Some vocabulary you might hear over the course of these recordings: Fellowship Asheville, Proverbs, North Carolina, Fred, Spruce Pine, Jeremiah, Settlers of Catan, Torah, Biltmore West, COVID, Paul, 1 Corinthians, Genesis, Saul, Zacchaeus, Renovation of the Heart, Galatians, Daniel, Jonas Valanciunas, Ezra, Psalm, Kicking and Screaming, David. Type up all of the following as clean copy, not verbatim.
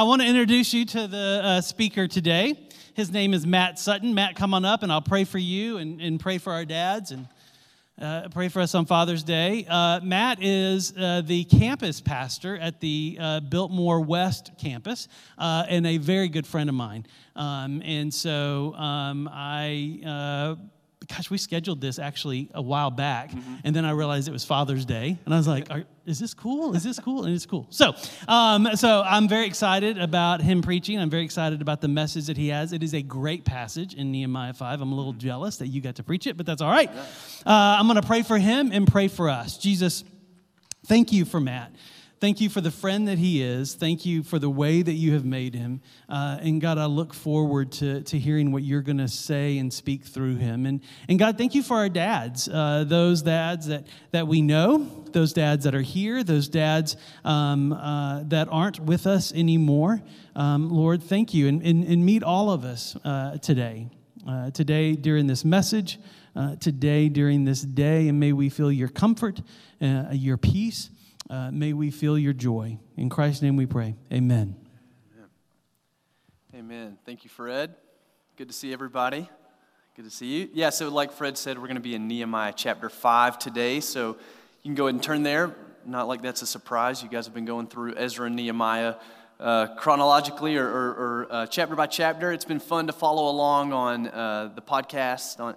I want to introduce you to the speaker today. His name is Matt Sutton. Matt, come on up, and I'll pray for you and pray for our dads and pray for us on Father's Day. Matt is the campus pastor at the Biltmore West campus and a very good friend of mine. Gosh, we scheduled this actually a while back, and then I realized it was Father's Day, and I was like, is this cool? And it's cool. So I'm very excited about him preaching. I'm very excited about the message that he has. It is a great passage in Nehemiah 5. I'm a little jealous that you got to preach it, but that's all right. I'm going to pray for him and pray for us. Jesus, thank you for Matt. Thank you for the friend that he is. Thank you for the way that you have made him. And God, I look forward to hearing what you're going to say and speak through him. And God, thank you for our dads, those dads that we know, those dads that are here, those dads that aren't with us anymore. Lord, thank you. And meet all of us today. Today during this message, today during this day. And may we feel your comfort, your peace. May we feel your joy. In Christ's name we pray. Amen. Amen. Thank you, Fred. Good to see everybody. Good to see you. Yeah, so like Fred said, we're going to be in Nehemiah chapter 5 today. So you can go ahead and turn there. Not like that's a surprise. You guys have been going through Ezra and Nehemiah chronologically or chapter by chapter. It's been fun to follow along on the podcast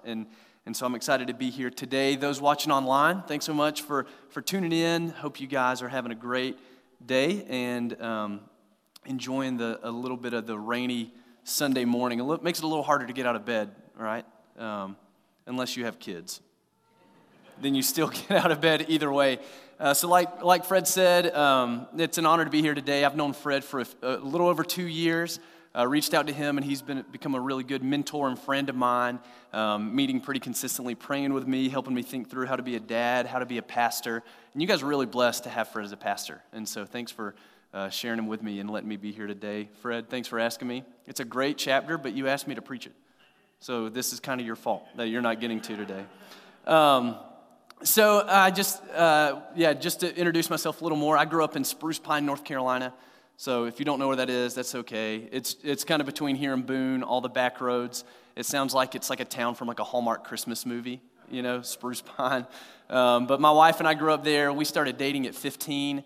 and so I'm excited to be here today. Those watching online, thanks so much for tuning in. Hope you guys are having a great day and enjoying a little bit of the rainy Sunday morning. It makes it a little harder to get out of bed, right? Unless you have kids. Then you still get out of bed either way. So like Fred said, it's an honor to be here today. I've known Fred for a little over 2 years. Reached out to him, and he's become a really good mentor and friend of mine, meeting pretty consistently, praying with me, helping me think through how to be a dad, how to be a pastor. And you guys are really blessed to have Fred as a pastor. And so thanks for sharing him with me and letting me be here today. Fred, thanks for asking me. It's a great chapter, but you asked me to preach it. So this is kind of your fault that you're not getting to today. So I just to introduce myself a little more, I grew up in Spruce Pine, North Carolina. So if you don't know where that is, that's okay. It's kind of between here and Boone, all the back roads. It sounds like it's like a town from like a Hallmark Christmas movie, you know, Spruce Pine. But my wife and I grew up there. We started dating at 15,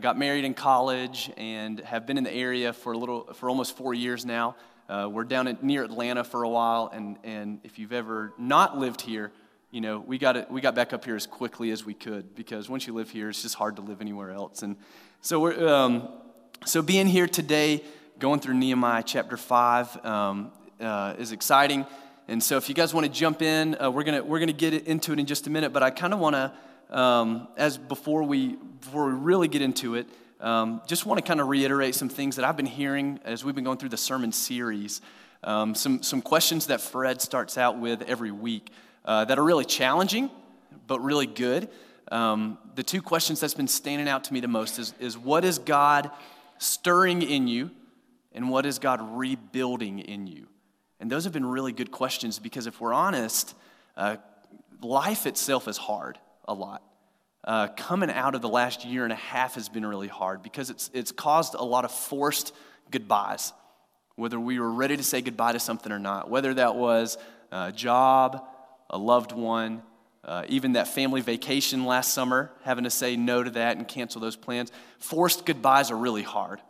got married in college, and have been in the area for almost 4 years now. We're down near Atlanta for a while, and if you've ever not lived here, you know, we got back up here as quickly as we could because once you live here, it's just hard to live anywhere else. And so we're So being here today, going through Nehemiah chapter 5 is exciting. And so if you guys want to jump in, we're gonna get into it in just a minute. But I kind of want to, as before we really get into it, just want to kind of reiterate some things that I've been hearing as we've been going through the sermon series. Some questions that Fred starts out with every week that are really challenging, but really good. The two questions that's been standing out to me the most is what is God stirring in you, and what is God rebuilding in you? And those have been really good questions because if we're honest, life itself is hard a lot. Coming out of the last year and a half has been really hard because it's caused a lot of forced goodbyes, whether we were ready to say goodbye to something or not, whether that was a job, a loved one, even that family vacation last summer, having to say no to that and cancel those plans. Forced goodbyes are really hard.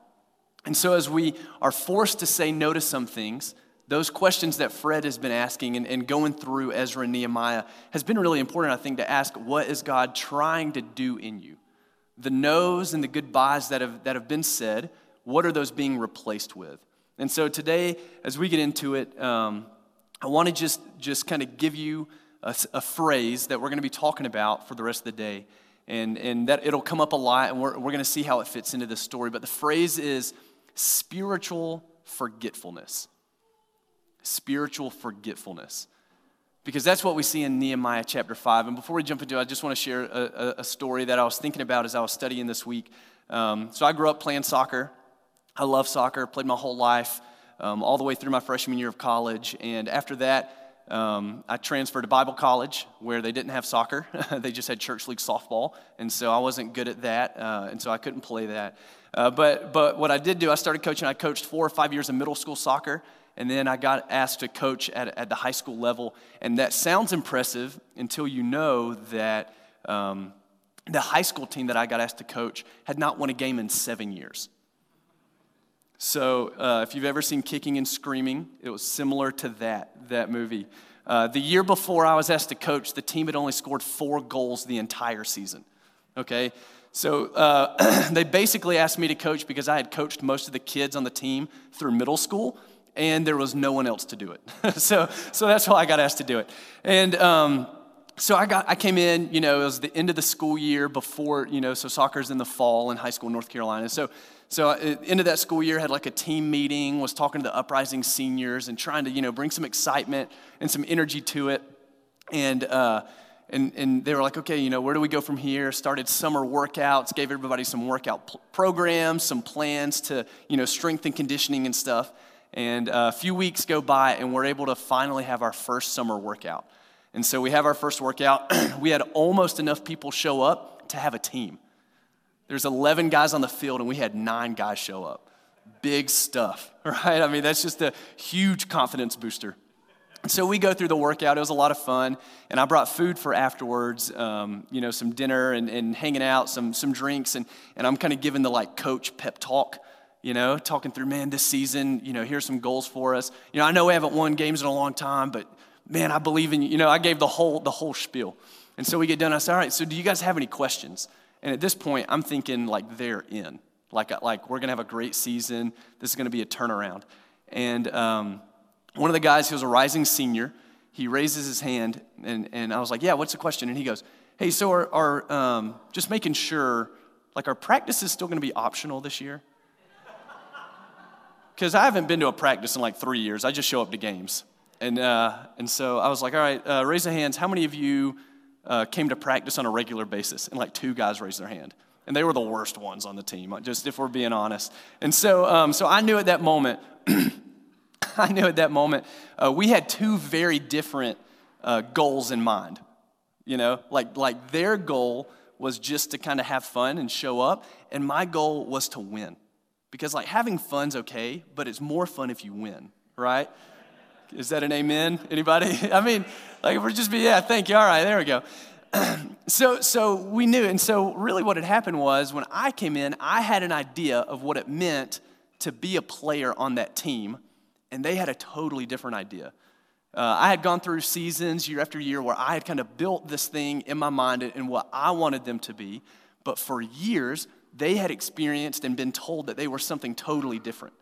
And so as we are forced to say no to some things, those questions that Fred has been asking and going through Ezra and Nehemiah has been really important, I think, to ask, what is God trying to do in you? The no's and the goodbyes that have been said, what are those being replaced with? And so today, as we get into it, I want to just kind of give you a phrase that we're going to be talking about for the rest of the day, and that it'll come up a lot, and we're going to see how it fits into this story. But the phrase is spiritual forgetfulness. Spiritual forgetfulness. Because that's what we see in Nehemiah chapter 5. And before we jump into it, I just want to share a story that I was thinking about as I was studying this week. So I grew up playing soccer. I love soccer, played my whole life, all the way through my freshman year of college. And after that, I transferred to Bible college where they didn't have soccer. They just had church league softball, and so I wasn't good at that, and so I couldn't play that. But what I did do, I started coaching. I coached 4 or 5 years of middle school soccer, and then I got asked to coach at the high school level, and that sounds impressive until you know that the high school team that I got asked to coach had not won a game in 7 years. So if you've ever seen Kicking and Screaming, it was similar to that movie. The year before I was asked to coach, the team had only scored 4 goals the entire season, okay? So they basically asked me to coach because I had coached most of the kids on the team through middle school, and there was no one else to do it. So that's why I got asked to do it. And so I came in, you know, it was the end of the school year before, you know, so soccer's in the fall in high school in North Carolina. So at the end of that school year, had like a team meeting, was talking to the uprising seniors and trying to, you know, bring some excitement and some energy to it. And they were like, okay, you know, where do we go from here? Started summer workouts, gave everybody some workout programs, some plans to, you know, strength and conditioning and stuff. And a few weeks go by and we're able to finally have our first summer workout. And so we have our first workout. We had almost enough people show up to have a team. There's 11 guys on the field, and we had 9 guys show up. Big stuff, right? I mean, that's just a huge confidence booster. So we go through the workout. It was a lot of fun, and I brought food for afterwards, you know, some dinner and hanging out, some drinks, and I'm kind of giving the, like, coach pep talk, you know, talking through, man, this season, you know, here's some goals for us. You know, I know we haven't won games in a long time, but, man, I believe in you. You know, I gave the whole spiel. And so we get done. I said, all right, so do you guys have any questions? And at this point, I'm thinking like they're in, like we're going to have a great season. This is going to be a turnaround. And one of the guys who was a rising senior, he raises his hand, and I was like, yeah, what's the question? And he goes, hey, so our just making sure, like our practice is still going to be optional this year? Because I haven't been to a practice in like 3 years. I just show up to games. And so I was like, all right, raise the hands. How many of you came to practice on a regular basis, and like 2 guys raised their hand, and they were the worst ones on the team, just if we're being honest. And so so I knew at that moment, we had 2 very different goals in mind, you know, like their goal was just to kind of have fun and show up, and my goal was to win, because like having fun's okay, but it's more fun if you win, right? Is that an amen? Anybody? I mean, like if we're just be, yeah, thank you. All right, there we go. So we knew. And so really what had happened was when I came in, I had an idea of what it meant to be a player on that team. And they had a totally different idea. I had gone through seasons year after year where I had kind of built this thing in my mind and what I wanted them to be. But for years, they had experienced and been told that they were something totally different.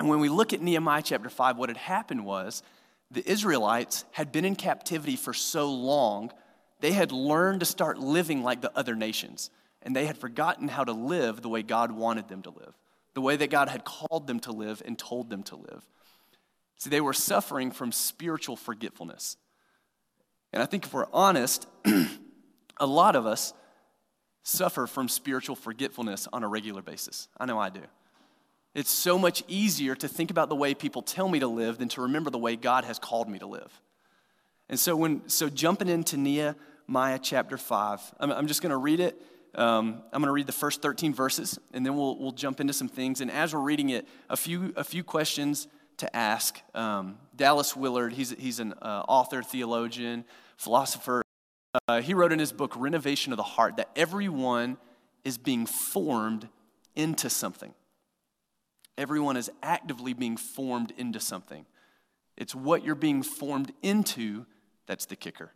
And when we look at Nehemiah chapter 5, what had happened was the Israelites had been in captivity for so long, they had learned to start living like the other nations. And they had forgotten how to live the way God wanted them to live, the way that God had called them to live and told them to live. See, they were suffering from spiritual forgetfulness. And I think if we're honest, a lot of us suffer from spiritual forgetfulness on a regular basis. I know I do. It's so much easier to think about the way people tell me to live than to remember the way God has called me to live. And so jumping into Nehemiah chapter 5, I'm just going to read it. I'm going to read the first 13 verses, and then we'll jump into some things. And as we're reading it, a few questions to ask. Dallas Willard, he's an author, theologian, philosopher. He wrote in his book, Renovation of the Heart, that everyone is being formed into something. Everyone is actively being formed into something. It's what you're being formed into that's the kicker.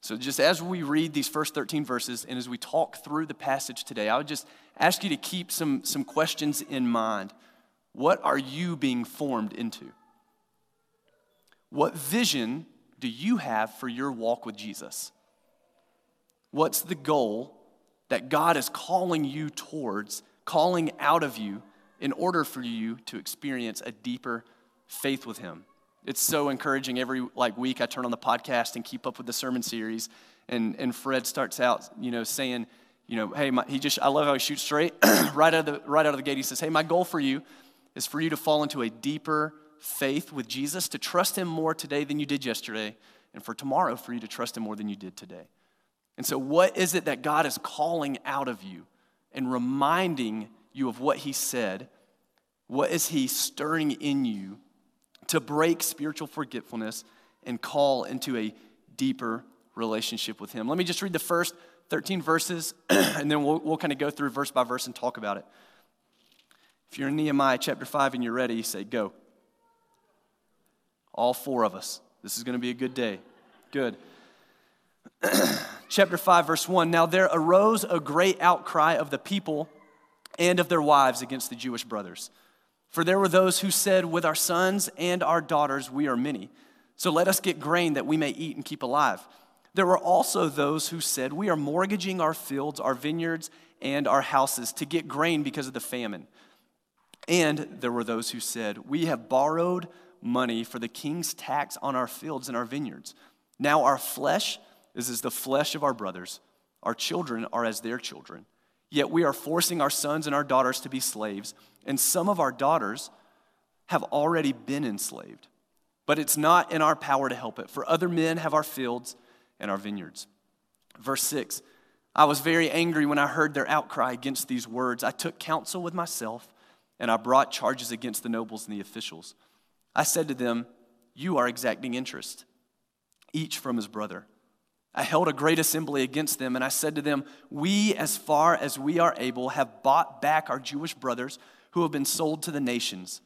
So just as we read these first 13 verses and as we talk through the passage today, I would just ask you to keep some questions in mind. What are you being formed into? What vision do you have for your walk with Jesus? What's the goal that God is calling you towards, calling out of you, in order for you to experience a deeper faith with him? It's so encouraging. Every week I turn on the podcast and keep up with the sermon series, and Fred starts out, you know, saying, you know, hey, I love how he shoots straight right out of the gate. He says, hey, my goal for you is for you to fall into a deeper faith with Jesus, to trust him more today than you did yesterday, and for tomorrow for you to trust him more than you did today. And so what is it that God is calling out of you and reminding you of what he said? What is he stirring in you to break spiritual forgetfulness and call into a deeper relationship with him? Let me just read the first 13 verses, and then we'll kind of go through verse by verse and talk about it. If you're in Nehemiah chapter 5 and you're ready, say go. All four of us. This is going to be a good day. Good. Chapter 5, verse 1. Now there arose a great outcry of the people and of their wives against the Jewish brothers. For there were those who said, with our sons and our daughters we are many. So let us get grain that we may eat and keep alive. There were also those who said, we are mortgaging our fields, our vineyards, and our houses to get grain because of the famine. And there were those who said, we have borrowed money for the king's tax on our fields and our vineyards. Now our flesh is as the flesh of our brothers. Our children are as their children. Yet we are forcing our sons and our daughters to be slaves, and some of our daughters have already been enslaved. But it's not in our power to help it, for other men have our fields and our vineyards. Verse 6, I was very angry when I heard their outcry against these words. I took counsel with myself, and I brought charges against the nobles and the officials. I said to them, you are exacting interest, each from his brother. I held a great assembly against them, and I said to them, we, as far as we are able, have bought back our Jewish brothers who have been sold to the nations.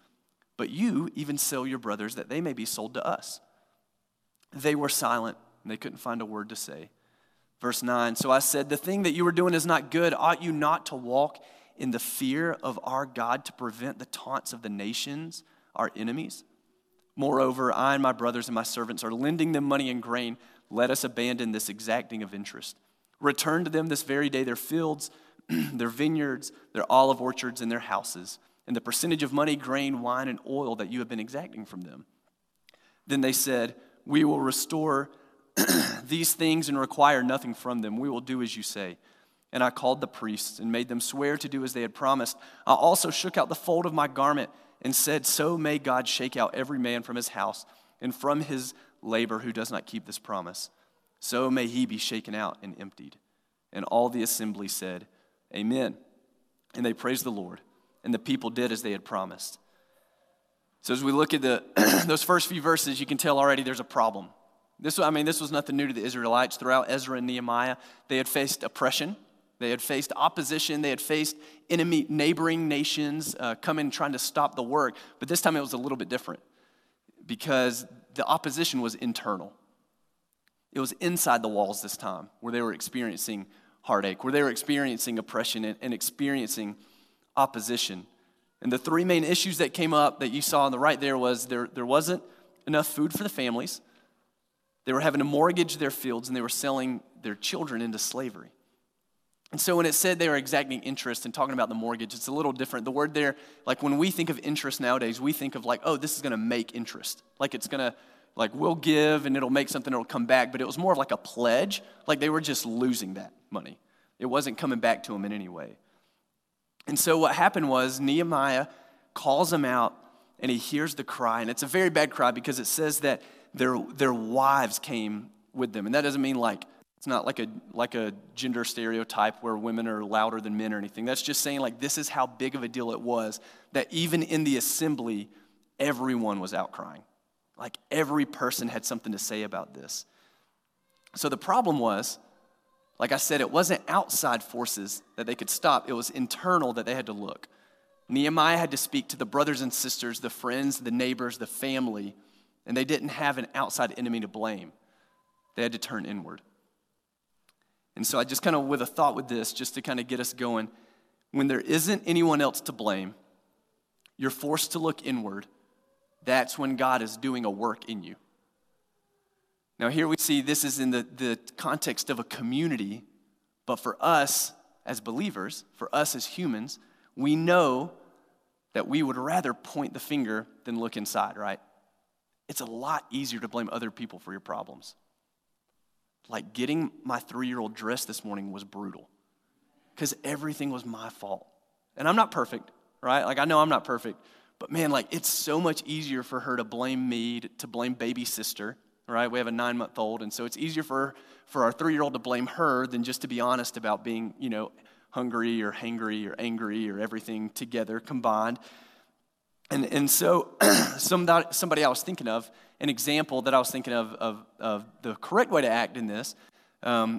But you even sell your brothers that they may be sold to us. They were silent, and they couldn't find a word to say. Verse 9, so I said, the thing that you are doing is not good. Ought you not to walk in the fear of our God to prevent the taunts of the nations, our enemies? Moreover, I and my brothers and my servants are lending them money and grain. Let us abandon this exacting of interest. Return to them this very day their fields, their vineyards, their olive orchards, and their houses, and the percentage of money, grain, wine, and oil that you have been exacting from them. Then they said, we will restore these things and require nothing from them. We will do as you say. And I called the priests and made them swear to do as they had promised. I also shook out the fold of my garment and said, so may God shake out every man from his house and from his labor who does not keep this promise. So may he be shaken out and emptied. And all the assembly said, amen. And they praised the Lord. And the people did as they had promised. So as we look at those first few verses, you can tell already there's a problem. This was nothing new to the Israelites. Throughout Ezra and Nehemiah, they had faced oppression. They had faced opposition. They had faced enemy neighboring nations coming trying to stop the work. But this time it was a little bit different because the opposition was internal. It was inside the walls this time where they were experiencing heartache, where they were experiencing oppression and experiencing opposition. And the three main issues that came up that you saw on the right there was there wasn't enough food for the families. They were having to mortgage their fields, and they were selling their children into slavery. And so when it said they were exacting interest and talking about the mortgage, it's a little different. The word there, like when we think of interest nowadays, we think of like, oh, this is going to make interest. Like it's going to, like we'll give and it'll make something, it'll come back. But it was more of like a pledge. Like they were just losing that money. It wasn't coming back to them in any way. And so what happened was Nehemiah calls them out and he hears the cry. And it's a very bad cry because it says that their wives came with them. And that doesn't mean like, it's not like a gender stereotype where women are louder than men or anything. That's just saying like this is how big of a deal it was that even in the assembly, everyone was outcrying. Like every person had something to say about this. So the problem was, like I said, it wasn't outside forces that they could stop. It was internal that they had to look. Nehemiah had to speak to the brothers and sisters, the friends, the neighbors, the family, and they didn't have an outside enemy to blame. They had to turn inward. And so I just kind of with a thought with this, just to kind of get us going, when there isn't anyone else to blame, you're forced to look inward. That's when God is doing a work in you. Now here we see this is in the context of a community, but for us as believers, for us as humans, we know that we would rather point the finger than look inside, right? It's a lot easier to blame other people for your problems. Like getting my 3-year-old dressed this morning was brutal because everything was my fault. And I'm not perfect, right? Like I know I'm not perfect, But man, like, it's so much easier for her to blame me, to blame baby sister, right? We have a 9-month-old, and so it's easier for our 3-year-old to blame her than just to be honest about being, you know, hungry or hangry or angry or everything together combined. And so somebody I was thinking of, an example that I was thinking of the correct way to act in this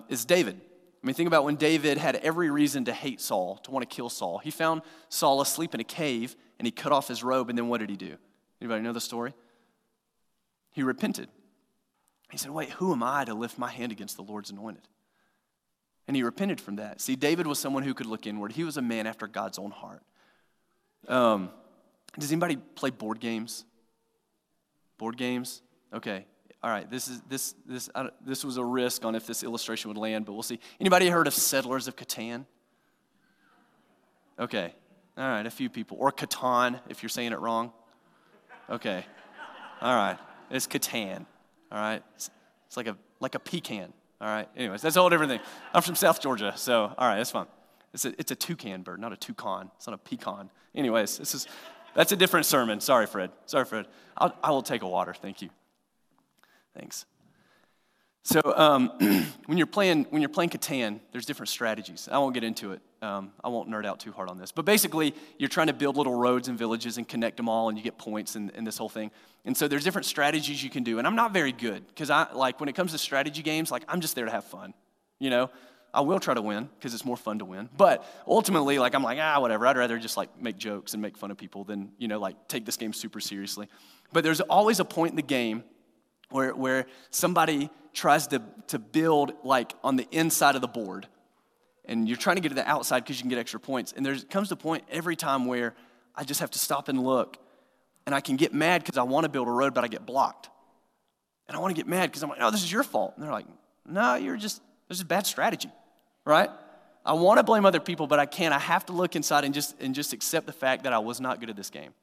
is David. I mean, think about when David had every reason to hate Saul, to want to kill Saul. He found Saul asleep in a cave, and he cut off his robe, and then what did he do? Anybody know the story? He repented. He said, wait, who am I to lift my hand against the Lord's anointed? And he repented from that. See, David was someone who could look inward. He was a man after God's own heart. Does anybody play board games? Board games? Okay. All right. This was a risk on if this illustration would land, but we'll see. Anybody heard of Settlers of Catan? Okay. All right. A few people. Or Catan, if you're saying it wrong. Okay. All right. It's Catan. All right. It's like a pecan. All right. Anyways, that's a whole different thing. I'm from South Georgia, so all right, that's fine. It's a toucan bird, not a toucan. It's not a pecan. Anyways, that's a different sermon. Sorry, Fred. I will take a water. Thank you. Thanks. So when you're playing Catan, there's different strategies. I won't get into it. I won't nerd out too hard on this. But basically, you're trying to build little roads and villages and connect them all, and you get points and this whole thing. And so there's different strategies you can do. And I'm not very good because when it comes to strategy games, like I'm just there to have fun, you know. I will try to win because it's more fun to win. But ultimately, like, I'm like, whatever. I'd rather just, like, make jokes and make fun of people than, you know, like, take this game super seriously. But there's always a point in the game where somebody tries to build, like, on the inside of the board. And you're trying to get to the outside because you can get extra points. And there comes a point every time where I just have to stop and look. And I can get mad because I want to build a road, but I get blocked. And I want to get mad because I'm like, no, this is your fault. And they're like, no, this is bad strategy. Right? I want to blame other people, but I can't. I have to look inside and just accept the fact that I was not good at this game.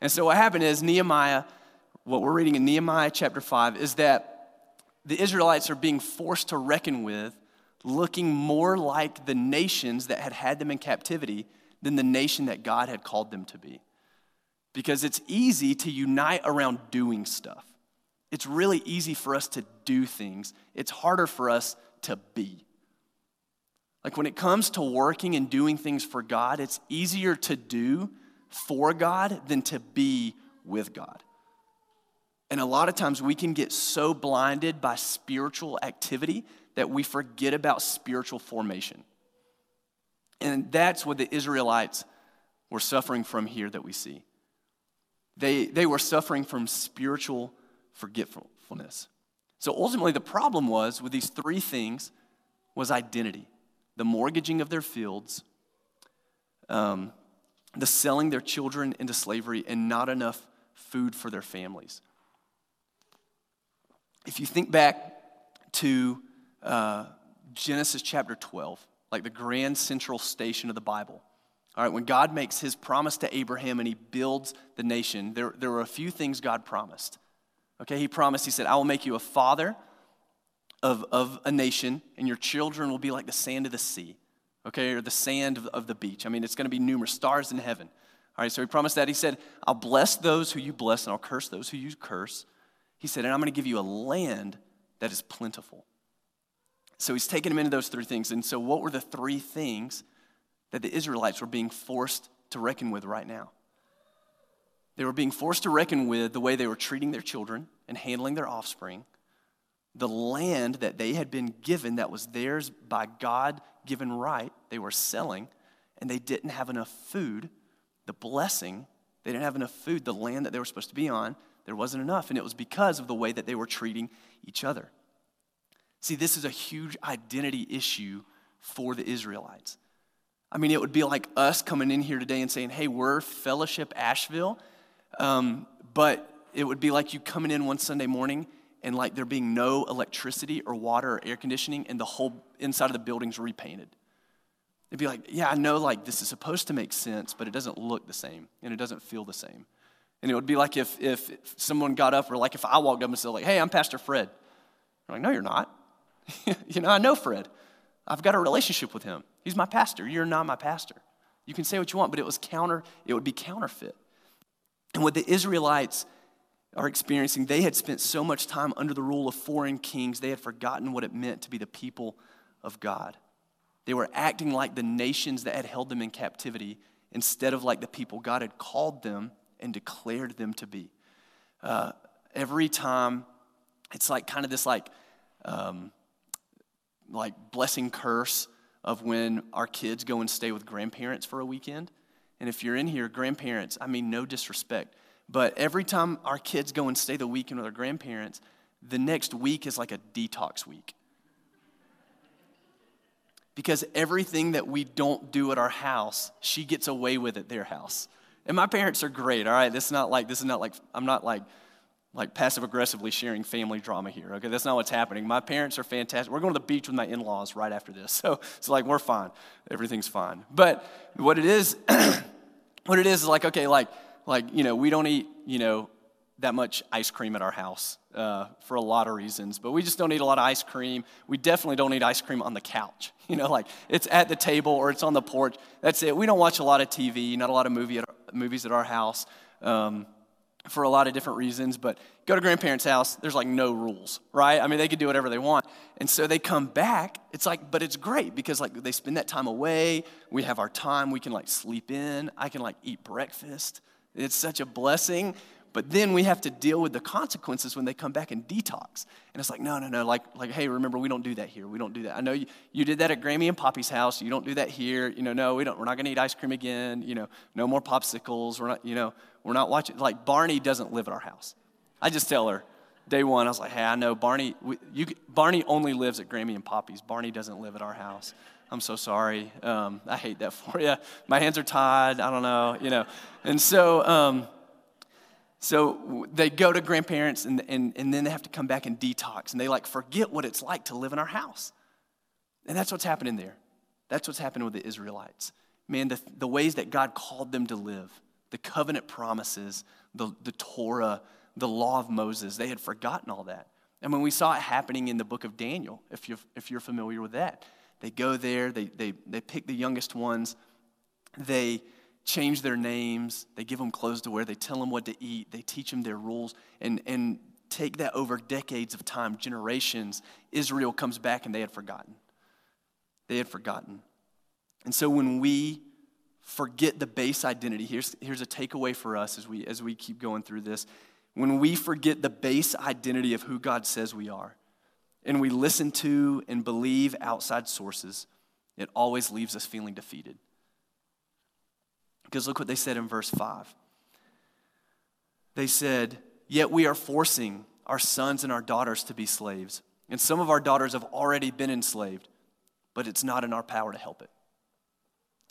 And so what happened is what we're reading in Nehemiah chapter 5 is that the Israelites are being forced to reckon with looking more like the nations that had them in captivity than the nation that God had called them to be. Because it's easy to unite around doing stuff. It's really easy for us to do things. It's harder for us to be. Like when it comes to working and doing things for God, it's easier to do for God than to be with God. And a lot of times we can get so blinded by spiritual activity that we forget about spiritual formation. And that's what the Israelites were suffering from here that we see. They were suffering from spiritual forgetfulness. So ultimately the problem was with these three things was identity. The mortgaging of their fields, the selling their children into slavery, and not enough food for their families. If you think back to Genesis chapter 12, like the grand central station of the Bible, all right, when God makes his promise to Abraham and he builds the nation, there were a few things God promised. Okay, he said, I will make you a father of a nation, and your children will be like the sand of the sea, okay, or the sand of the beach. I mean, it's going to be numerous stars in heaven. All right, so he promised that. He said, I'll bless those who you bless, and I'll curse those who you curse. He said, and I'm going to give you a land that is plentiful. So he's taken him into those three things. And so what were the three things that the Israelites were being forced to reckon with right now? They were being forced to reckon with the way they were treating their children and handling their offspring, the land that they had been given that was theirs by God-given right, they were selling, and they didn't have enough food. The blessing, they didn't have enough food. The land that they were supposed to be on, there wasn't enough, and it was because of the way that they were treating each other. See, this is a huge identity issue for the Israelites. I mean, it would be like us coming in here today and saying, hey, we're Fellowship Asheville, but it would be like you coming in one Sunday morning and like there being no electricity or water or air conditioning and the whole inside of the building's repainted. It'd be like, yeah, I know like this is supposed to make sense, but it doesn't look the same and it doesn't feel the same. And it would be like if someone got up or like if I walked up and said like, hey, I'm Pastor Fred. I'm like, no, you're not. You know, I know Fred. I've got a relationship with him. He's my pastor. You're not my pastor. You can say what you want, but it would be counterfeit. And what the Israelites are experiencing, they had spent so much time under the rule of foreign kings, they had forgotten what it meant to be the people of God. They were acting like the nations that had held them in captivity instead of like the people God had called them and declared them to be. Every time, it's like kind of this like blessing curse of when our kids go and stay with grandparents for a weekend. And if you're in here, grandparents, I mean, no disrespect, but every time our kids go and stay the weekend with our grandparents, the next week is like a detox week. Because everything that we don't do at our house, she gets away with at their house. And my parents are great, all right? This is not like I'm not like passive-aggressively sharing family drama here, okay? That's not what's happening. My parents are fantastic. We're going to the beach with my in-laws right after this. So it's like, we're fine. Everything's fine. But what it is, is like, okay, like, we don't eat, that much ice cream at our house for a lot of reasons, but we just don't eat a lot of ice cream. We definitely don't eat ice cream on the couch. Like it's at the table or it's on the porch. That's it. We don't watch a lot of TV, not a lot of movies at our house for a lot of different reasons, but go to grandparents' house, there's like no rules, right? I mean, they can do whatever they want. And so they come back, it's like, but it's great because like they spend that time away. We have our time. We can like sleep in. I can like eat breakfast. It's such a blessing. But then we have to deal with the consequences when they come back and detox. And it's like, no, like, hey, remember, we don't do that here. We don't do that. I know you did that at Grammy and Poppy's house. You don't do that here. No, we don't. We're not going to eat ice cream again. No more popsicles. We're not, we're not watching. Like, Barney doesn't live at our house. I just tell her day one, I was like, hey, I know Barney. Barney only lives at Grammy and Poppy's. Barney doesn't live at our house. I'm so sorry. I hate that for you. My hands are tied. I don't know, And so... So they go to grandparents and then they have to come back and detox and they like forget what it's like to live in our house. And that's what's happening there. That's what's happening with the Israelites. Man, the ways that God called them to live, the covenant promises, the Torah, the law of Moses, they had forgotten all that. And when we saw it happening in the book of Daniel, if you're familiar with that, they go there, they pick the youngest ones, they change their names, they give them clothes to wear, they tell them what to eat, they teach them their rules, and take that over decades of time, generations. Israel comes back and they had forgotten. They had forgotten. And so when we forget the base identity, here's a takeaway for us as we keep going through this. When we forget the base identity of who God says we are, and we listen to and believe outside sources, it always leaves us feeling defeated. Because look what they said in verse 5. They said, yet we are forcing our sons and our daughters to be slaves. And some of our daughters have already been enslaved, but it's not in our power to help it.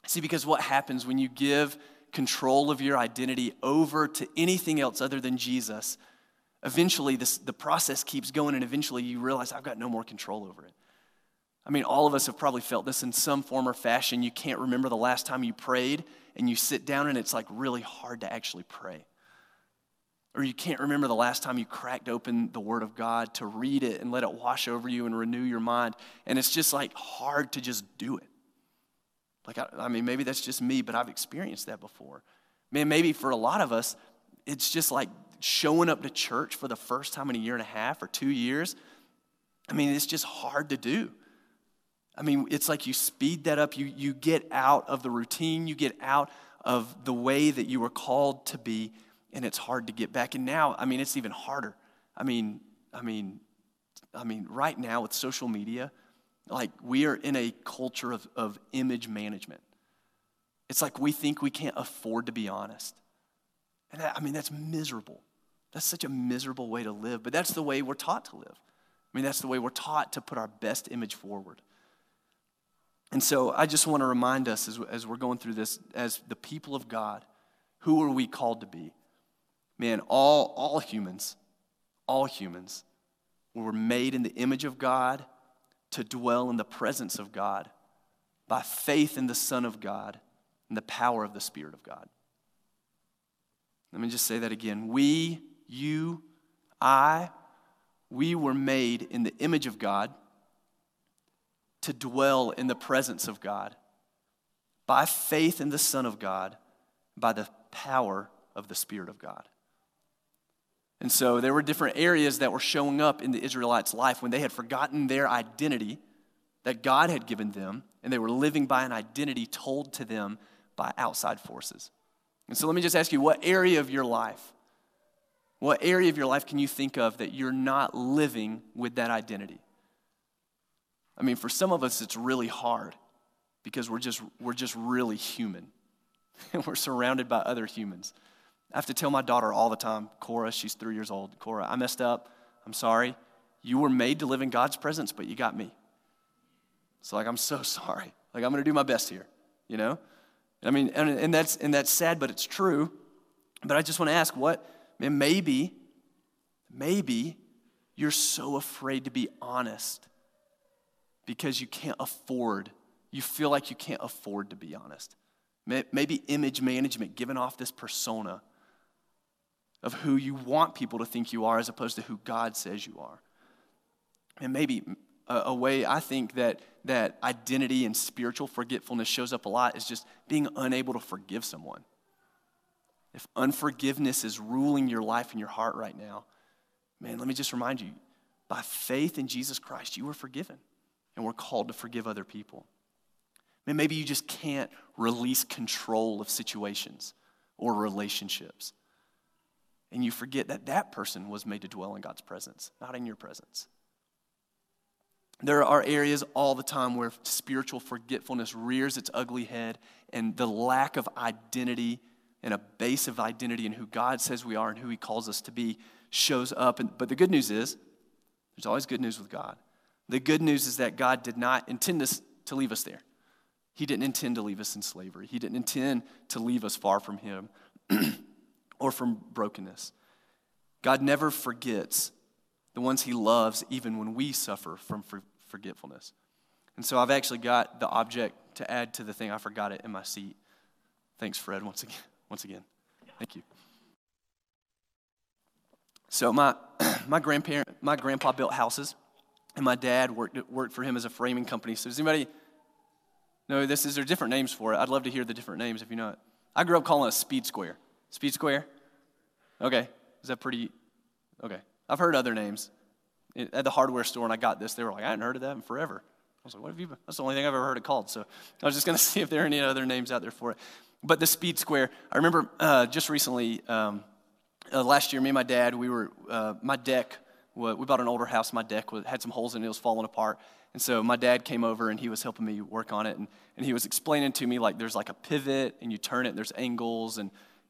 See, because what happens when you give control of your identity over to anything else other than Jesus, eventually the process keeps going and eventually you realize I've got no more control over it. I mean, all of us have probably felt this in some form or fashion. You can't remember the last time you prayed and you sit down and it's like really hard to actually pray. Or you can't remember the last time you cracked open the Word of God to read it and let it wash over you and renew your mind. And it's just like hard to just do it. Like, I mean, maybe that's just me, but I've experienced that before. Man, maybe for a lot of us, it's just like showing up to church for the first time in a year and a half or 2 years. I mean, it's just hard to do. I mean, it's like you speed that up. You get out of the routine. You get out of the way that you were called to be, and it's hard to get back. And now, I mean, it's even harder. I mean, right now with social media, like we are in a culture of image management. It's like we think we can't afford to be honest. And that's miserable. That's such a miserable way to live, but that's the way we're taught to live. I mean, that's the way we're taught to put our best image forward. And so I just want to remind us as we're going through this, as the people of God, who are we called to be? Man, all humans were made in the image of God to dwell in the presence of God by faith in the Son of God and the power of the Spirit of God. Let me just say that again. We, you, I, we were made in the image of God to dwell in the presence of God by faith in the Son of God, by the power of the Spirit of God. And so there were different areas that were showing up in the Israelites' life when they had forgotten their identity that God had given them, and they were living by an identity told to them by outside forces. And so let me just ask you, what area of your life can you think of that you're not living with that identity? I mean, for some of us, it's really hard because we're just really human. And we're surrounded by other humans. I have to tell my daughter all the time, Cora, she's 3 years old. Cora, I messed up. I'm sorry. You were made to live in God's presence, but you got me. So I'm so sorry. I'm going to do my best here, you know? I mean, and that's sad, but it's true. But I just want to ask maybe you're so afraid to be honest because you feel like you can't afford to be honest. Maybe image management, giving off this persona of who you want people to think you are as opposed to who God says you are. And maybe a way I think that identity and spiritual forgetfulness shows up a lot is just being unable to forgive someone. If unforgiveness is ruling your life and your heart right now, man, let me just remind you, by faith in Jesus Christ, you were forgiven, and we're called to forgive other people. And maybe you just can't release control of situations or relationships. And you forget that person was made to dwell in God's presence, not in your presence. There are areas all the time where spiritual forgetfulness rears its ugly head, and the lack of identity and a base of identity in who God says we are and who he calls us to be shows up. But the good news is, there's always good news with God. The good news is that God did not intend us to leave us there. He didn't intend to leave us in slavery. He didn't intend to leave us far from him or from brokenness. God never forgets the ones he loves, even when we suffer from forgetfulness. And so I've actually got the object to add to the thing. I forgot it in my seat. Thanks, Fred, once again. Thank you. So my grandpa built houses, and my dad worked for him as a framing company. So does anybody... No, is there different names for it? I'd love to hear the different names if you know it. I grew up calling it a speed square. Speed square? Okay. Is that pretty? Okay. I've heard other names. At the hardware store when I got this, they were like, I hadn't heard of that in forever. I was like, what have you been? That's the only thing I've ever heard it called. So I was just going to see if there are any other names out there for it. But the speed square, I remember just recently, last year, me and my dad, we bought an older house. My deck had some holes in it. It was falling apart. And so my dad came over, and he was helping me work on it, and he was explaining to me, there's a pivot, and you turn it, and there's angles,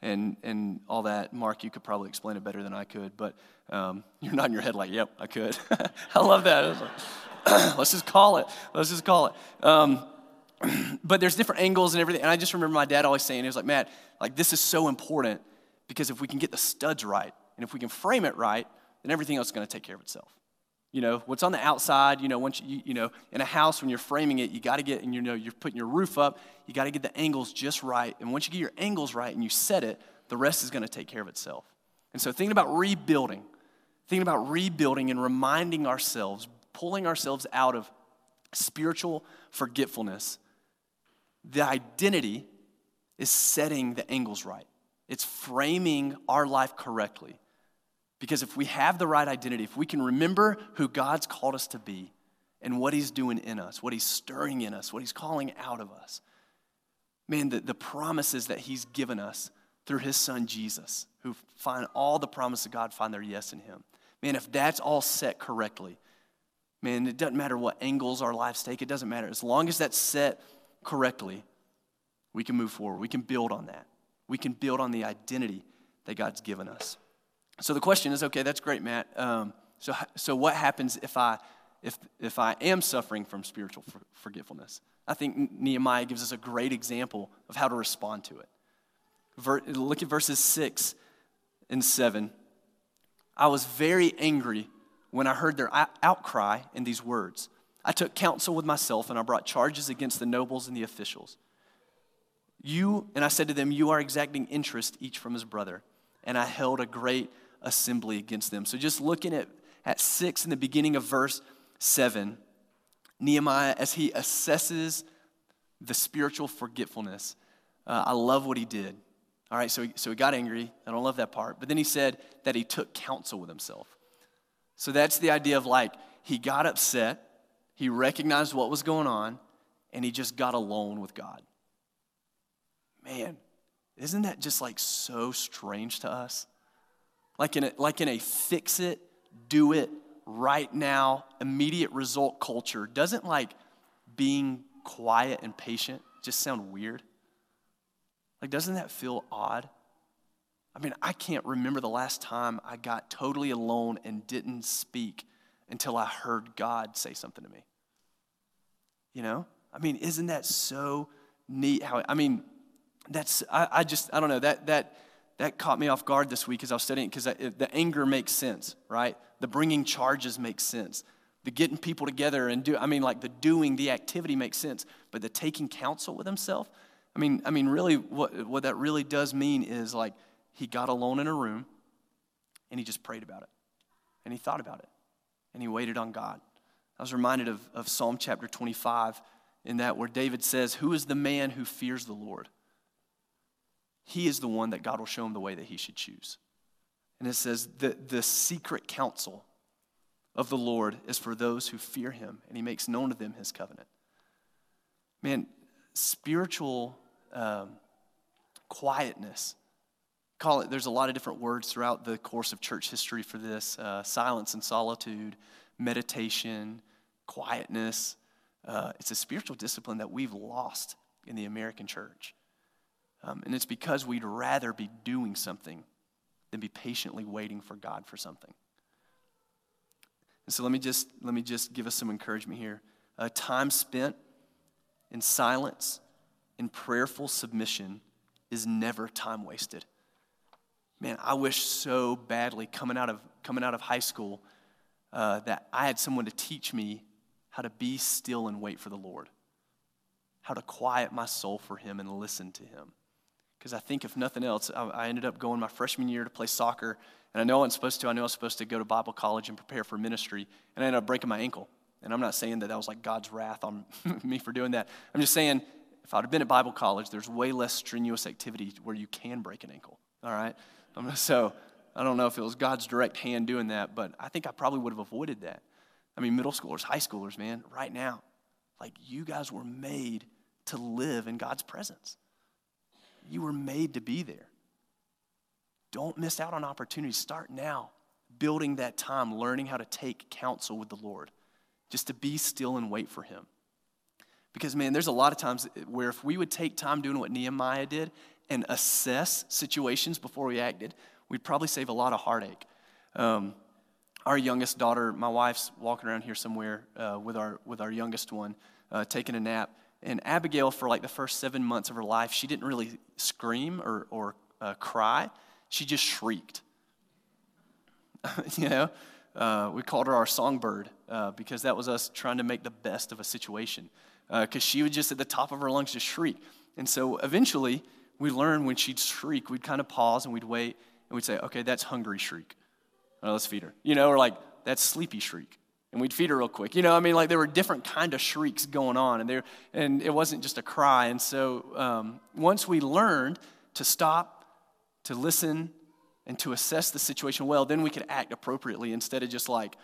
and all that. Mark, you could probably explain it better than I could, but you're nodding your head like, yep, I could. I love that. I was like, Let's just call it. But there's different angles and everything, and I just remember my dad always saying, he was like, Matt, this is so important, because if we can get the studs right, and if we can frame it right, then everything else is going to take care of itself. You know, what's on the outside, once you in a house, when you're framing it, you got to get, and you're putting your roof up, you got to get the angles just right. And once you get your angles right and you set it, the rest is going to take care of itself. And so thinking about rebuilding and reminding ourselves, pulling ourselves out of spiritual forgetfulness, the identity is setting the angles right. It's framing our life correctly. Because if we have the right identity, if we can remember who God's called us to be and what he's doing in us, what he's stirring in us, what he's calling out of us, man, the promises that he's given us through his son Jesus, who find all the promise of God, find their yes in him. Man, if that's all set correctly, man, it doesn't matter what angles our lives take, it doesn't matter. As long as that's set correctly, we can move forward. We can build on that. We can build on the identity that God's given us. So the question is, okay, that's great, Matt. So what happens if I am suffering from spiritual forgetfulness? I think Nehemiah gives us a great example of how to respond to it. Look at verses 6 and 7. I was very angry when I heard their outcry in these words. I took counsel with myself, and I brought charges against the nobles and the officials. And I said to them, you are exacting interest each from his brother. And I held a great assembly against them. So just looking at 6 in the beginning of verse 7, Nehemiah, as he assesses the spiritual forgetfulness, I love what he did. All right, so he got angry. I don't love that part. But then he said that he took counsel with himself. So that's the idea of like, he got upset, he recognized what was going on, and he just got alone with God. Man, isn't that just like so strange to us? Like in a fix it, do it, right now, immediate result culture, doesn't like being quiet and patient just sound weird? Like, doesn't that feel odd? I mean, I can't remember the last time I got totally alone and didn't speak until I heard God say something to me. You know? I mean, isn't that so neat? I don't know, that caught me off guard this week as I was studying, because the anger makes sense, right? The bringing charges makes sense. The getting people together and the doing, the activity makes sense. But the taking counsel with himself, I mean, really, what that really does mean is like, he got alone in a room, and he just prayed about it, and he thought about it, and he waited on God. I was reminded of Psalm chapter 25 in that where David says, "Who is the man who fears the Lord? He is the one that God will show him the way that he should choose." And it says, the secret counsel of the Lord is for those who fear him, and he makes known to them his covenant." Man, spiritual quietness, call it, there's a lot of different words throughout the course of church history for this. Silence and solitude, meditation, quietness. It's a spiritual discipline that we've lost in the American church. And it's because we'd rather be doing something than be patiently waiting for God for something. And so let me just give us some encouragement here. Time spent in silence, in prayerful submission, is never time wasted. Man, I wish so badly coming out of high school that I had someone to teach me how to be still and wait for the Lord, how to quiet my soul for him and listen to him. Because I think if nothing else, I ended up going my freshman year to play soccer, and I know I wasn't supposed to. I know I was supposed to go to Bible college and prepare for ministry, and I ended up breaking my ankle. And I'm not saying that was like God's wrath on me for doing that. I'm just saying if I'd have been at Bible college, there's way less strenuous activity where you can break an ankle, all right? So I don't know if it was God's direct hand doing that, but I think I probably would have avoided that. I mean, middle schoolers, high schoolers, man, right now, like you guys were made to live in God's presence. You were made to be there. Don't miss out on opportunities. Start now, building that time, learning how to take counsel with the Lord, just to be still and wait for him. Because, man, there's a lot of times where if we would take time doing what Nehemiah did and assess situations before we acted, we'd probably save a lot of heartache. Our youngest daughter, my wife's walking around here somewhere with our youngest one, taking a nap. And Abigail, for like the first 7 months of her life, she didn't really scream or cry. She just shrieked. You know? We called her our songbird because that was us trying to make the best of a situation. Because she would just at the top of her lungs just shriek. And so eventually, we learned when she'd shriek, we'd kind of pause and we'd wait and we'd say, "Okay, that's hungry shriek. Oh, let's feed her." You know, or like, "That's sleepy shriek." And we'd feed her real quick. You know, I mean, like there were different kind of shrieks going on and it wasn't just a cry. And so once we learned to stop, to listen, and to assess the situation well, then we could act appropriately instead of just like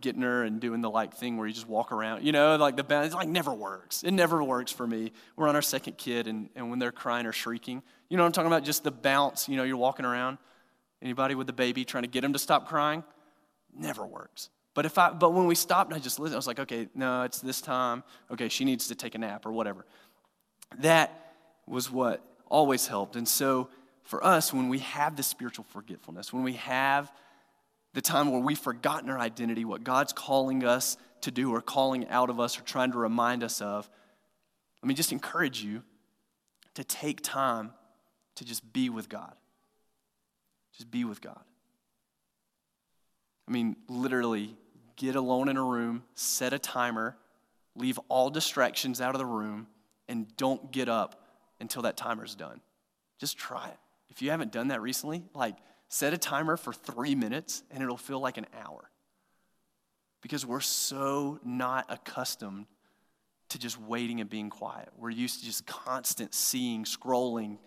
getting her and doing the like thing where you just walk around, you know, like the balance, like never works. It never works for me. We're on our second kid, and when they're crying or shrieking, you know what I'm talking about? Just the bounce, you know, you're walking around. Anybody with a baby trying to get them to stop crying? Never works. But when we stopped, I just listened. I was like, "Okay, no, it's this time. Okay, she needs to take a nap," or whatever. That was what always helped. And so for us, when we have the spiritual forgetfulness, when we have the time where we've forgotten our identity, what God's calling us to do or calling out of us or trying to remind us of, let me just encourage you to take time to just be with God. Just be with God. I mean, literally, get alone in a room, set a timer, leave all distractions out of the room, and don't get up until that timer's done. Just try it. If you haven't done that recently, like, set a timer for 3 minutes, and it'll feel like an hour. Because we're so not accustomed to just waiting and being quiet. We're used to just constant seeing, scrolling,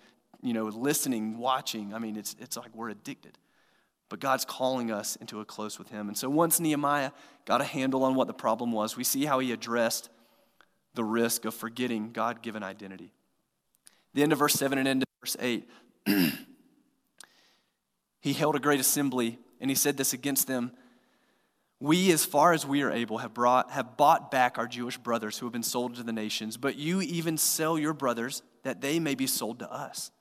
you know, listening, watching. I mean, it's like we're addicted. But God's calling us into a close with him. And so once Nehemiah got a handle on what the problem was, we see how he addressed the risk of forgetting God-given identity. The end of verse 7 and end of verse 8. He held a great assembly, and he said this against them: "We, as far as we are able, have bought back our Jewish brothers who have been sold to the nations, but you even sell your brothers that they may be sold to us."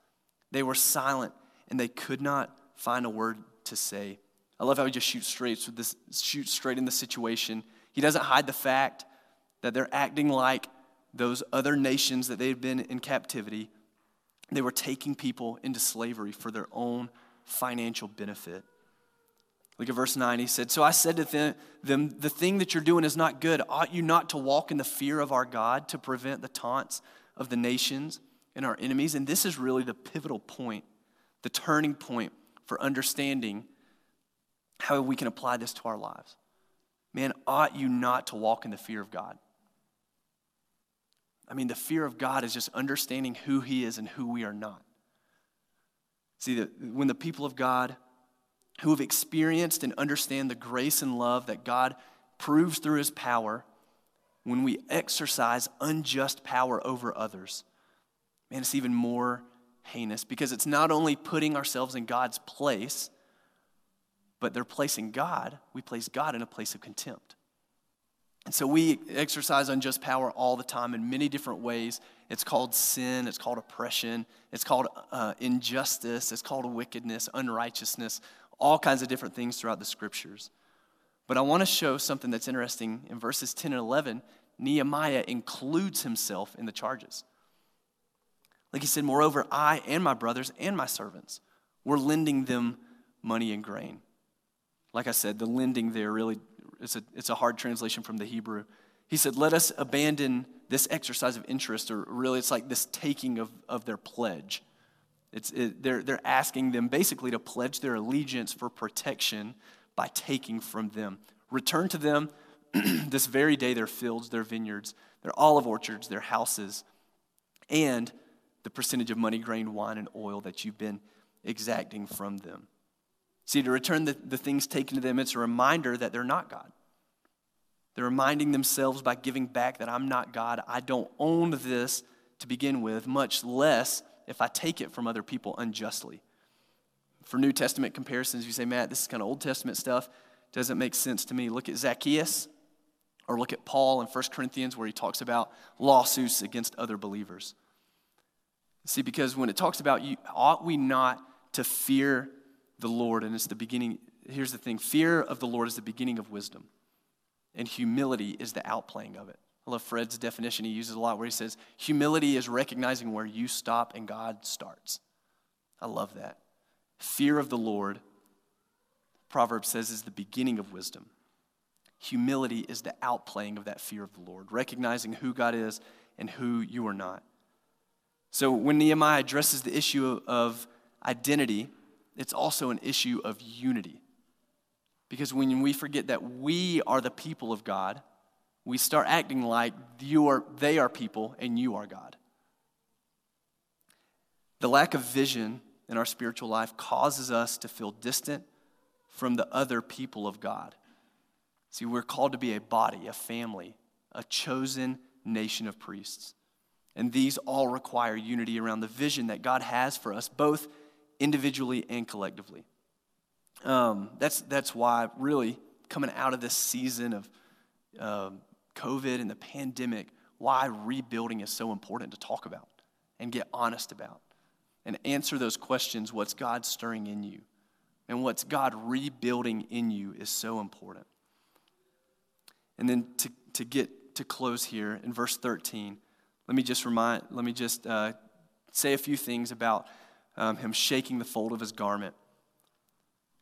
They were silent, and they could not find a word to say. I love how he just shoots straight in the situation. He doesn't hide the fact that they're acting like those other nations that they've been in captivity. They were taking people into slavery for their own financial benefit. Look at verse 9. He said, "So I said to them, the thing that you're doing is not good. Ought you not to walk in the fear of our God to prevent the taunts of the nations and our enemies?" And this is really the pivotal point, the turning point for understanding how we can apply this to our lives. Man, ought you not to walk in the fear of God? I mean, the fear of God is just understanding who he is and who we are not. See, when the people of God who have experienced and understand the grace and love that God proves through his power, when we exercise unjust power over others, man, it's even more heinous, because it's not only putting ourselves in God's place, but they're placing God, we place God in a place of contempt. And so we exercise unjust power all the time in many different ways. It's called sin. It's called oppression. It's called injustice. It's called wickedness, unrighteousness, all kinds of different things throughout the scriptures. But I want to show something that's interesting. In verses 10 and 11, Nehemiah includes himself in the charges. Like he said, "Moreover, I and my brothers and my servants were lending them money and grain." Like I said, the lending there really, it's a hard translation from the Hebrew. He said, "Let us abandon this exercise of interest," or really it's like this taking of their pledge. They're asking them basically to pledge their allegiance for protection by taking from them. "Return to them this very day their fields, their vineyards, their olive orchards, their houses, and the percentage of money, grain, wine, and oil that you've been exacting from them." See, to return the things taken to them, it's a reminder that they're not God. They're reminding themselves by giving back that I'm not God. I don't own this to begin with, much less if I take it from other people unjustly. For New Testament comparisons, you say, "Matt, this is kind of Old Testament stuff. Doesn't make sense to me." Look at Zacchaeus, or look at Paul in 1 Corinthians where he talks about lawsuits against other believers. See, because when it talks about ought we not to fear the Lord, and it's the beginning, here's the thing, fear of the Lord is the beginning of wisdom, and humility is the outplaying of it. I love Fred's definition he uses a lot where he says, humility is recognizing where you stop and God starts. I love that. Fear of the Lord, Proverbs says, is the beginning of wisdom. Humility is the outplaying of that fear of the Lord, recognizing who God is and who you are not. So when Nehemiah addresses the issue of identity, it's also an issue of unity. Because when we forget that we are the people of God, we start acting like they are people and you are God. The lack of vision in our spiritual life causes us to feel distant from the other people of God. See, we're called to be a body, a family, a chosen nation of priests. And these all require unity around the vision that God has for us, both individually and collectively. That's why really coming out of this season of COVID and the pandemic, why rebuilding is so important to talk about and get honest about and answer those questions. What's God stirring in you and what's God rebuilding in you is so important. And then to get to close here in verse 13, let me just say a few things about him shaking the fold of his garment.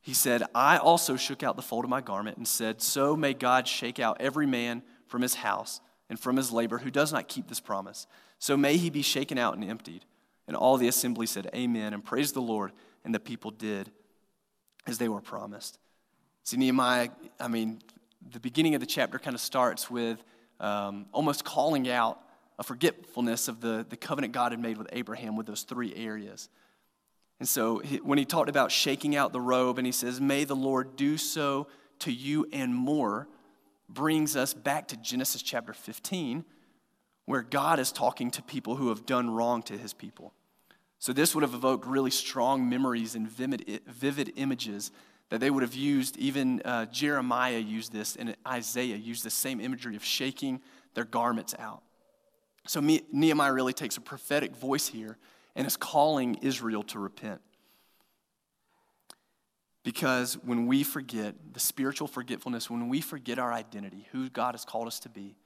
He said, "I also shook out the fold of my garment and said, so may God shake out every man from his house and from his labor who does not keep this promise. So may he be shaken out and emptied." And all the assembly said, "Amen," and praised the Lord. And the people did as they were promised. See, Nehemiah, I mean, the beginning of the chapter kind of starts with almost calling out a forgetfulness of the covenant God had made with Abraham with those three areas. And so when he talked about shaking out the robe and he says, may the Lord do so to you and more, brings us back to Genesis chapter 15, where God is talking to people who have done wrong to his people. So this would have evoked really strong memories and vivid images that they would have used. Even Jeremiah used this, and Isaiah used the same imagery of shaking their garments out. So Nehemiah really takes a prophetic voice here and is calling Israel to repent. Because when we forget the spiritual forgetfulness, when we forget our identity, who God has called us to be,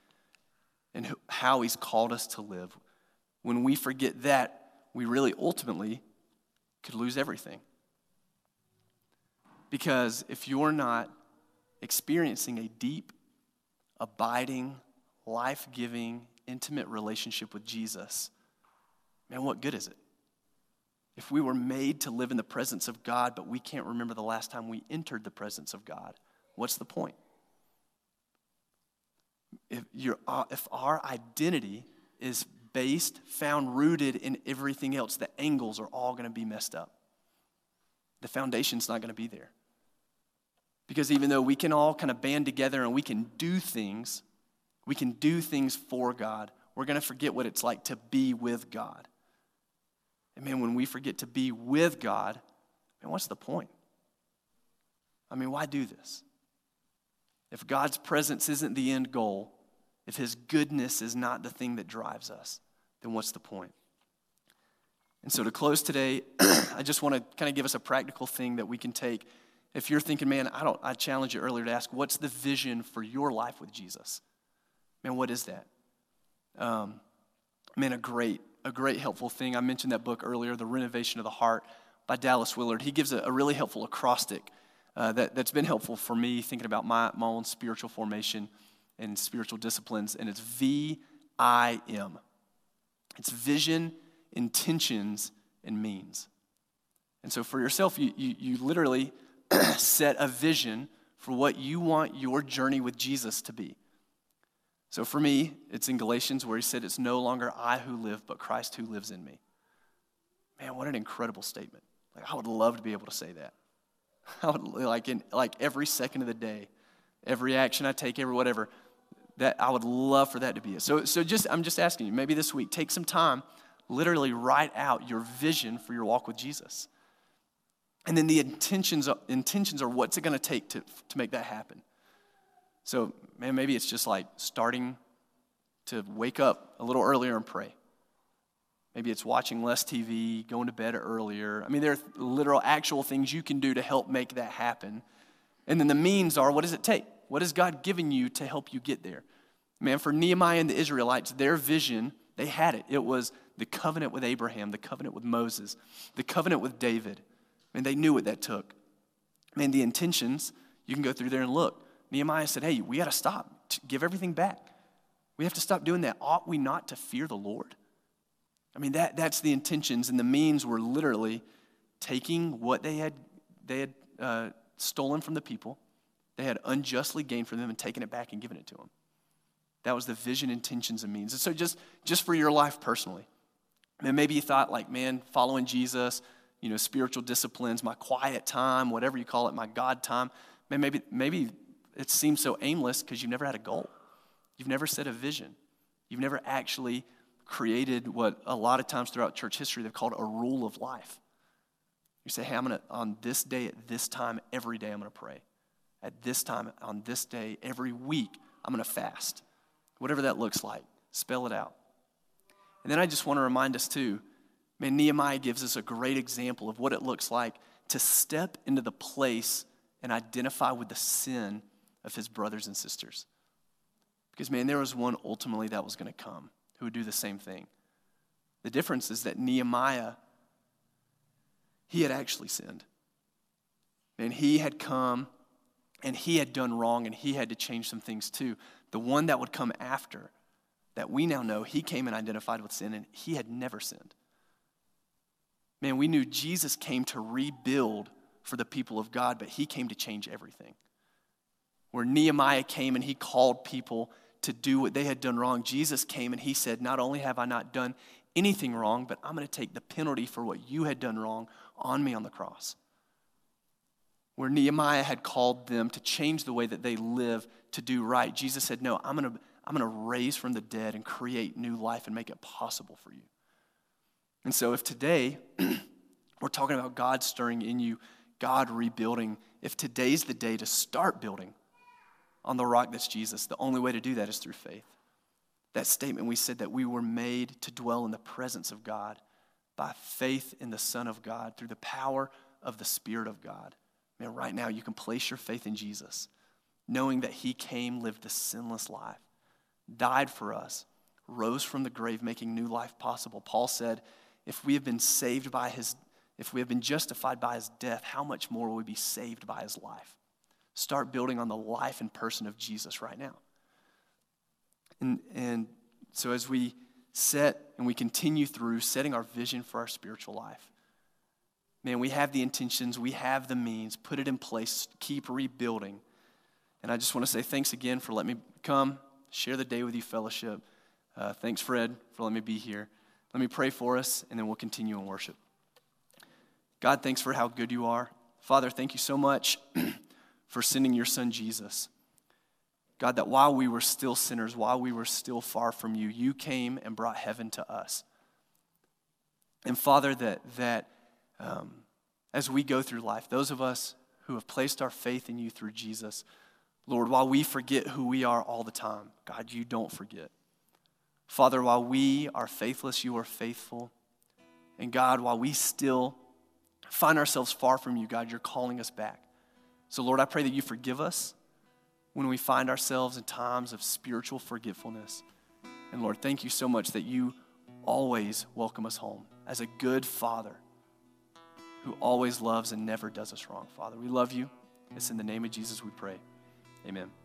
and how he's called us to live, when we forget that, we really ultimately could lose everything. Because if you're not experiencing a deep, abiding, life-giving, intimate relationship with Jesus, man, what good is it? If we were made to live in the presence of God, but we can't remember the last time we entered the presence of God, what's the point? If our identity is based, found, rooted in everything else, the angles are all going to be messed up. The foundation's not going to be there. Because even though we can all kind of band together and we can do things for God, we're going to forget what it's like to be with God. And man, when we forget to be with God, man, what's the point? I mean, why do this? If God's presence isn't the end goal, if his goodness is not the thing that drives us, then what's the point? And so to close today, I just want to kind of give us a practical thing that we can take. If you're thinking, man, I challenged you earlier to ask, what's the vision for your life with Jesus? Man, what is that? Man, a great helpful thing. I mentioned that book earlier, The Renovation of the Heart by Dallas Willard. He gives a really helpful acrostic that's been helpful for me thinking about my own spiritual formation and spiritual disciplines, and it's VIM. It's vision, intentions, and means. And so for yourself, you literally set a vision for what you want your journey with Jesus to be. So for me, it's in Galatians where he said, it's no longer I who live, but Christ who lives in me. Man, what an incredible statement. Like, I would love to be able to say that. I would, like every second of the day, every action I take, every whatever, that I would love for that to be it. I'm just asking you, maybe this week, take some time, literally write out your vision for your walk with Jesus. And then the intentions are what's it going to take to make that happen. So, man, maybe it's just like starting to wake up a little earlier and pray. Maybe it's watching less TV, going to bed earlier. I mean, there are literal actual things you can do to help make that happen. And then the means are, what does it take? What has God given you to help you get there? Man, for Nehemiah and the Israelites, their vision, they had it. It was the covenant with Abraham, the covenant with Moses, the covenant with David. Man, they knew what that took. Man, the intentions, you can go through there and look. Nehemiah said, hey, we got to stop. Give everything back. We have to stop doing that. Ought we not to fear the Lord? I mean, that's the intentions, and the means were literally taking what they had stolen from the people, they had unjustly gained from them, and taking it back and giving it to them. That was the vision, intentions, and means. And so just for your life personally, and maybe you thought like, man, following Jesus, you know, spiritual disciplines, my quiet time, whatever you call it, my God time, man, maybe it seems so aimless because you've never had a goal. You've never set a vision. You've never actually created what a lot of times throughout church history they've called a rule of life. You say, hey, I'm going to, on this day at this time, every day I'm going to pray. At this time, on this day, every week, I'm going to fast. Whatever that looks like, spell it out. And then I just want to remind us too, man, Nehemiah gives us a great example of what it looks like to step into the place and identify with the sin of his brothers and sisters. Because man, there was one ultimately that was going to come who would do the same thing. The difference is that Nehemiah, he had actually sinned. And he had come and he had done wrong and he had to change some things too. The one that would come after that we now know, he came and identified with sin and he had never sinned. Man, we knew Jesus came to rebuild for the people of God, but he came to change everything. Where Nehemiah came and he called people to do what they had done wrong, Jesus came and he said, not only have I not done anything wrong, but I'm going to take the penalty for what you had done wrong on me on the cross. Where Nehemiah had called them to change the way that they live to do right, Jesus said, no, I'm going to raise from the dead and create new life and make it possible for you. And so if today we're talking about God stirring in you, God rebuilding, if today's the day to start building on the rock that's Jesus, the only way to do that is through faith. That statement we said that we were made to dwell in the presence of God by faith in the Son of God through the power of the Spirit of God. Man, right now you can place your faith in Jesus, knowing that he came, lived this sinless life, died for us, rose from the grave, making new life possible. Paul said, if we have been saved by his, if we have been justified by his death, how much more will we be saved by his life? Start building on the life and person of Jesus right now. And so as we set and we continue through setting our vision for our spiritual life, man, we have the intentions, we have the means, put it in place, keep rebuilding. And I just want to say thanks again for letting me come, share the day with you, fellowship. Thanks, Fred, for letting me be here. Let me pray for us, and then we'll continue in worship. God, thanks for how good you are. Father, thank you so much for sending your son, Jesus. God, that while we were still sinners, while we were still far from you, you came and brought heaven to us. And Father, that as we go through life, those of us who have placed our faith in you through Jesus, Lord, while we forget who we are all the time, God, you don't forget. Father, while we are faithless, you are faithful. And God, while we still find ourselves far from you, God, you're calling us back. So Lord, I pray that you forgive us when we find ourselves in times of spiritual forgetfulness. And Lord, thank you so much that you always welcome us home as a good father who always loves and never does us wrong, Father. We love you. It's in the name of Jesus we pray. Amen.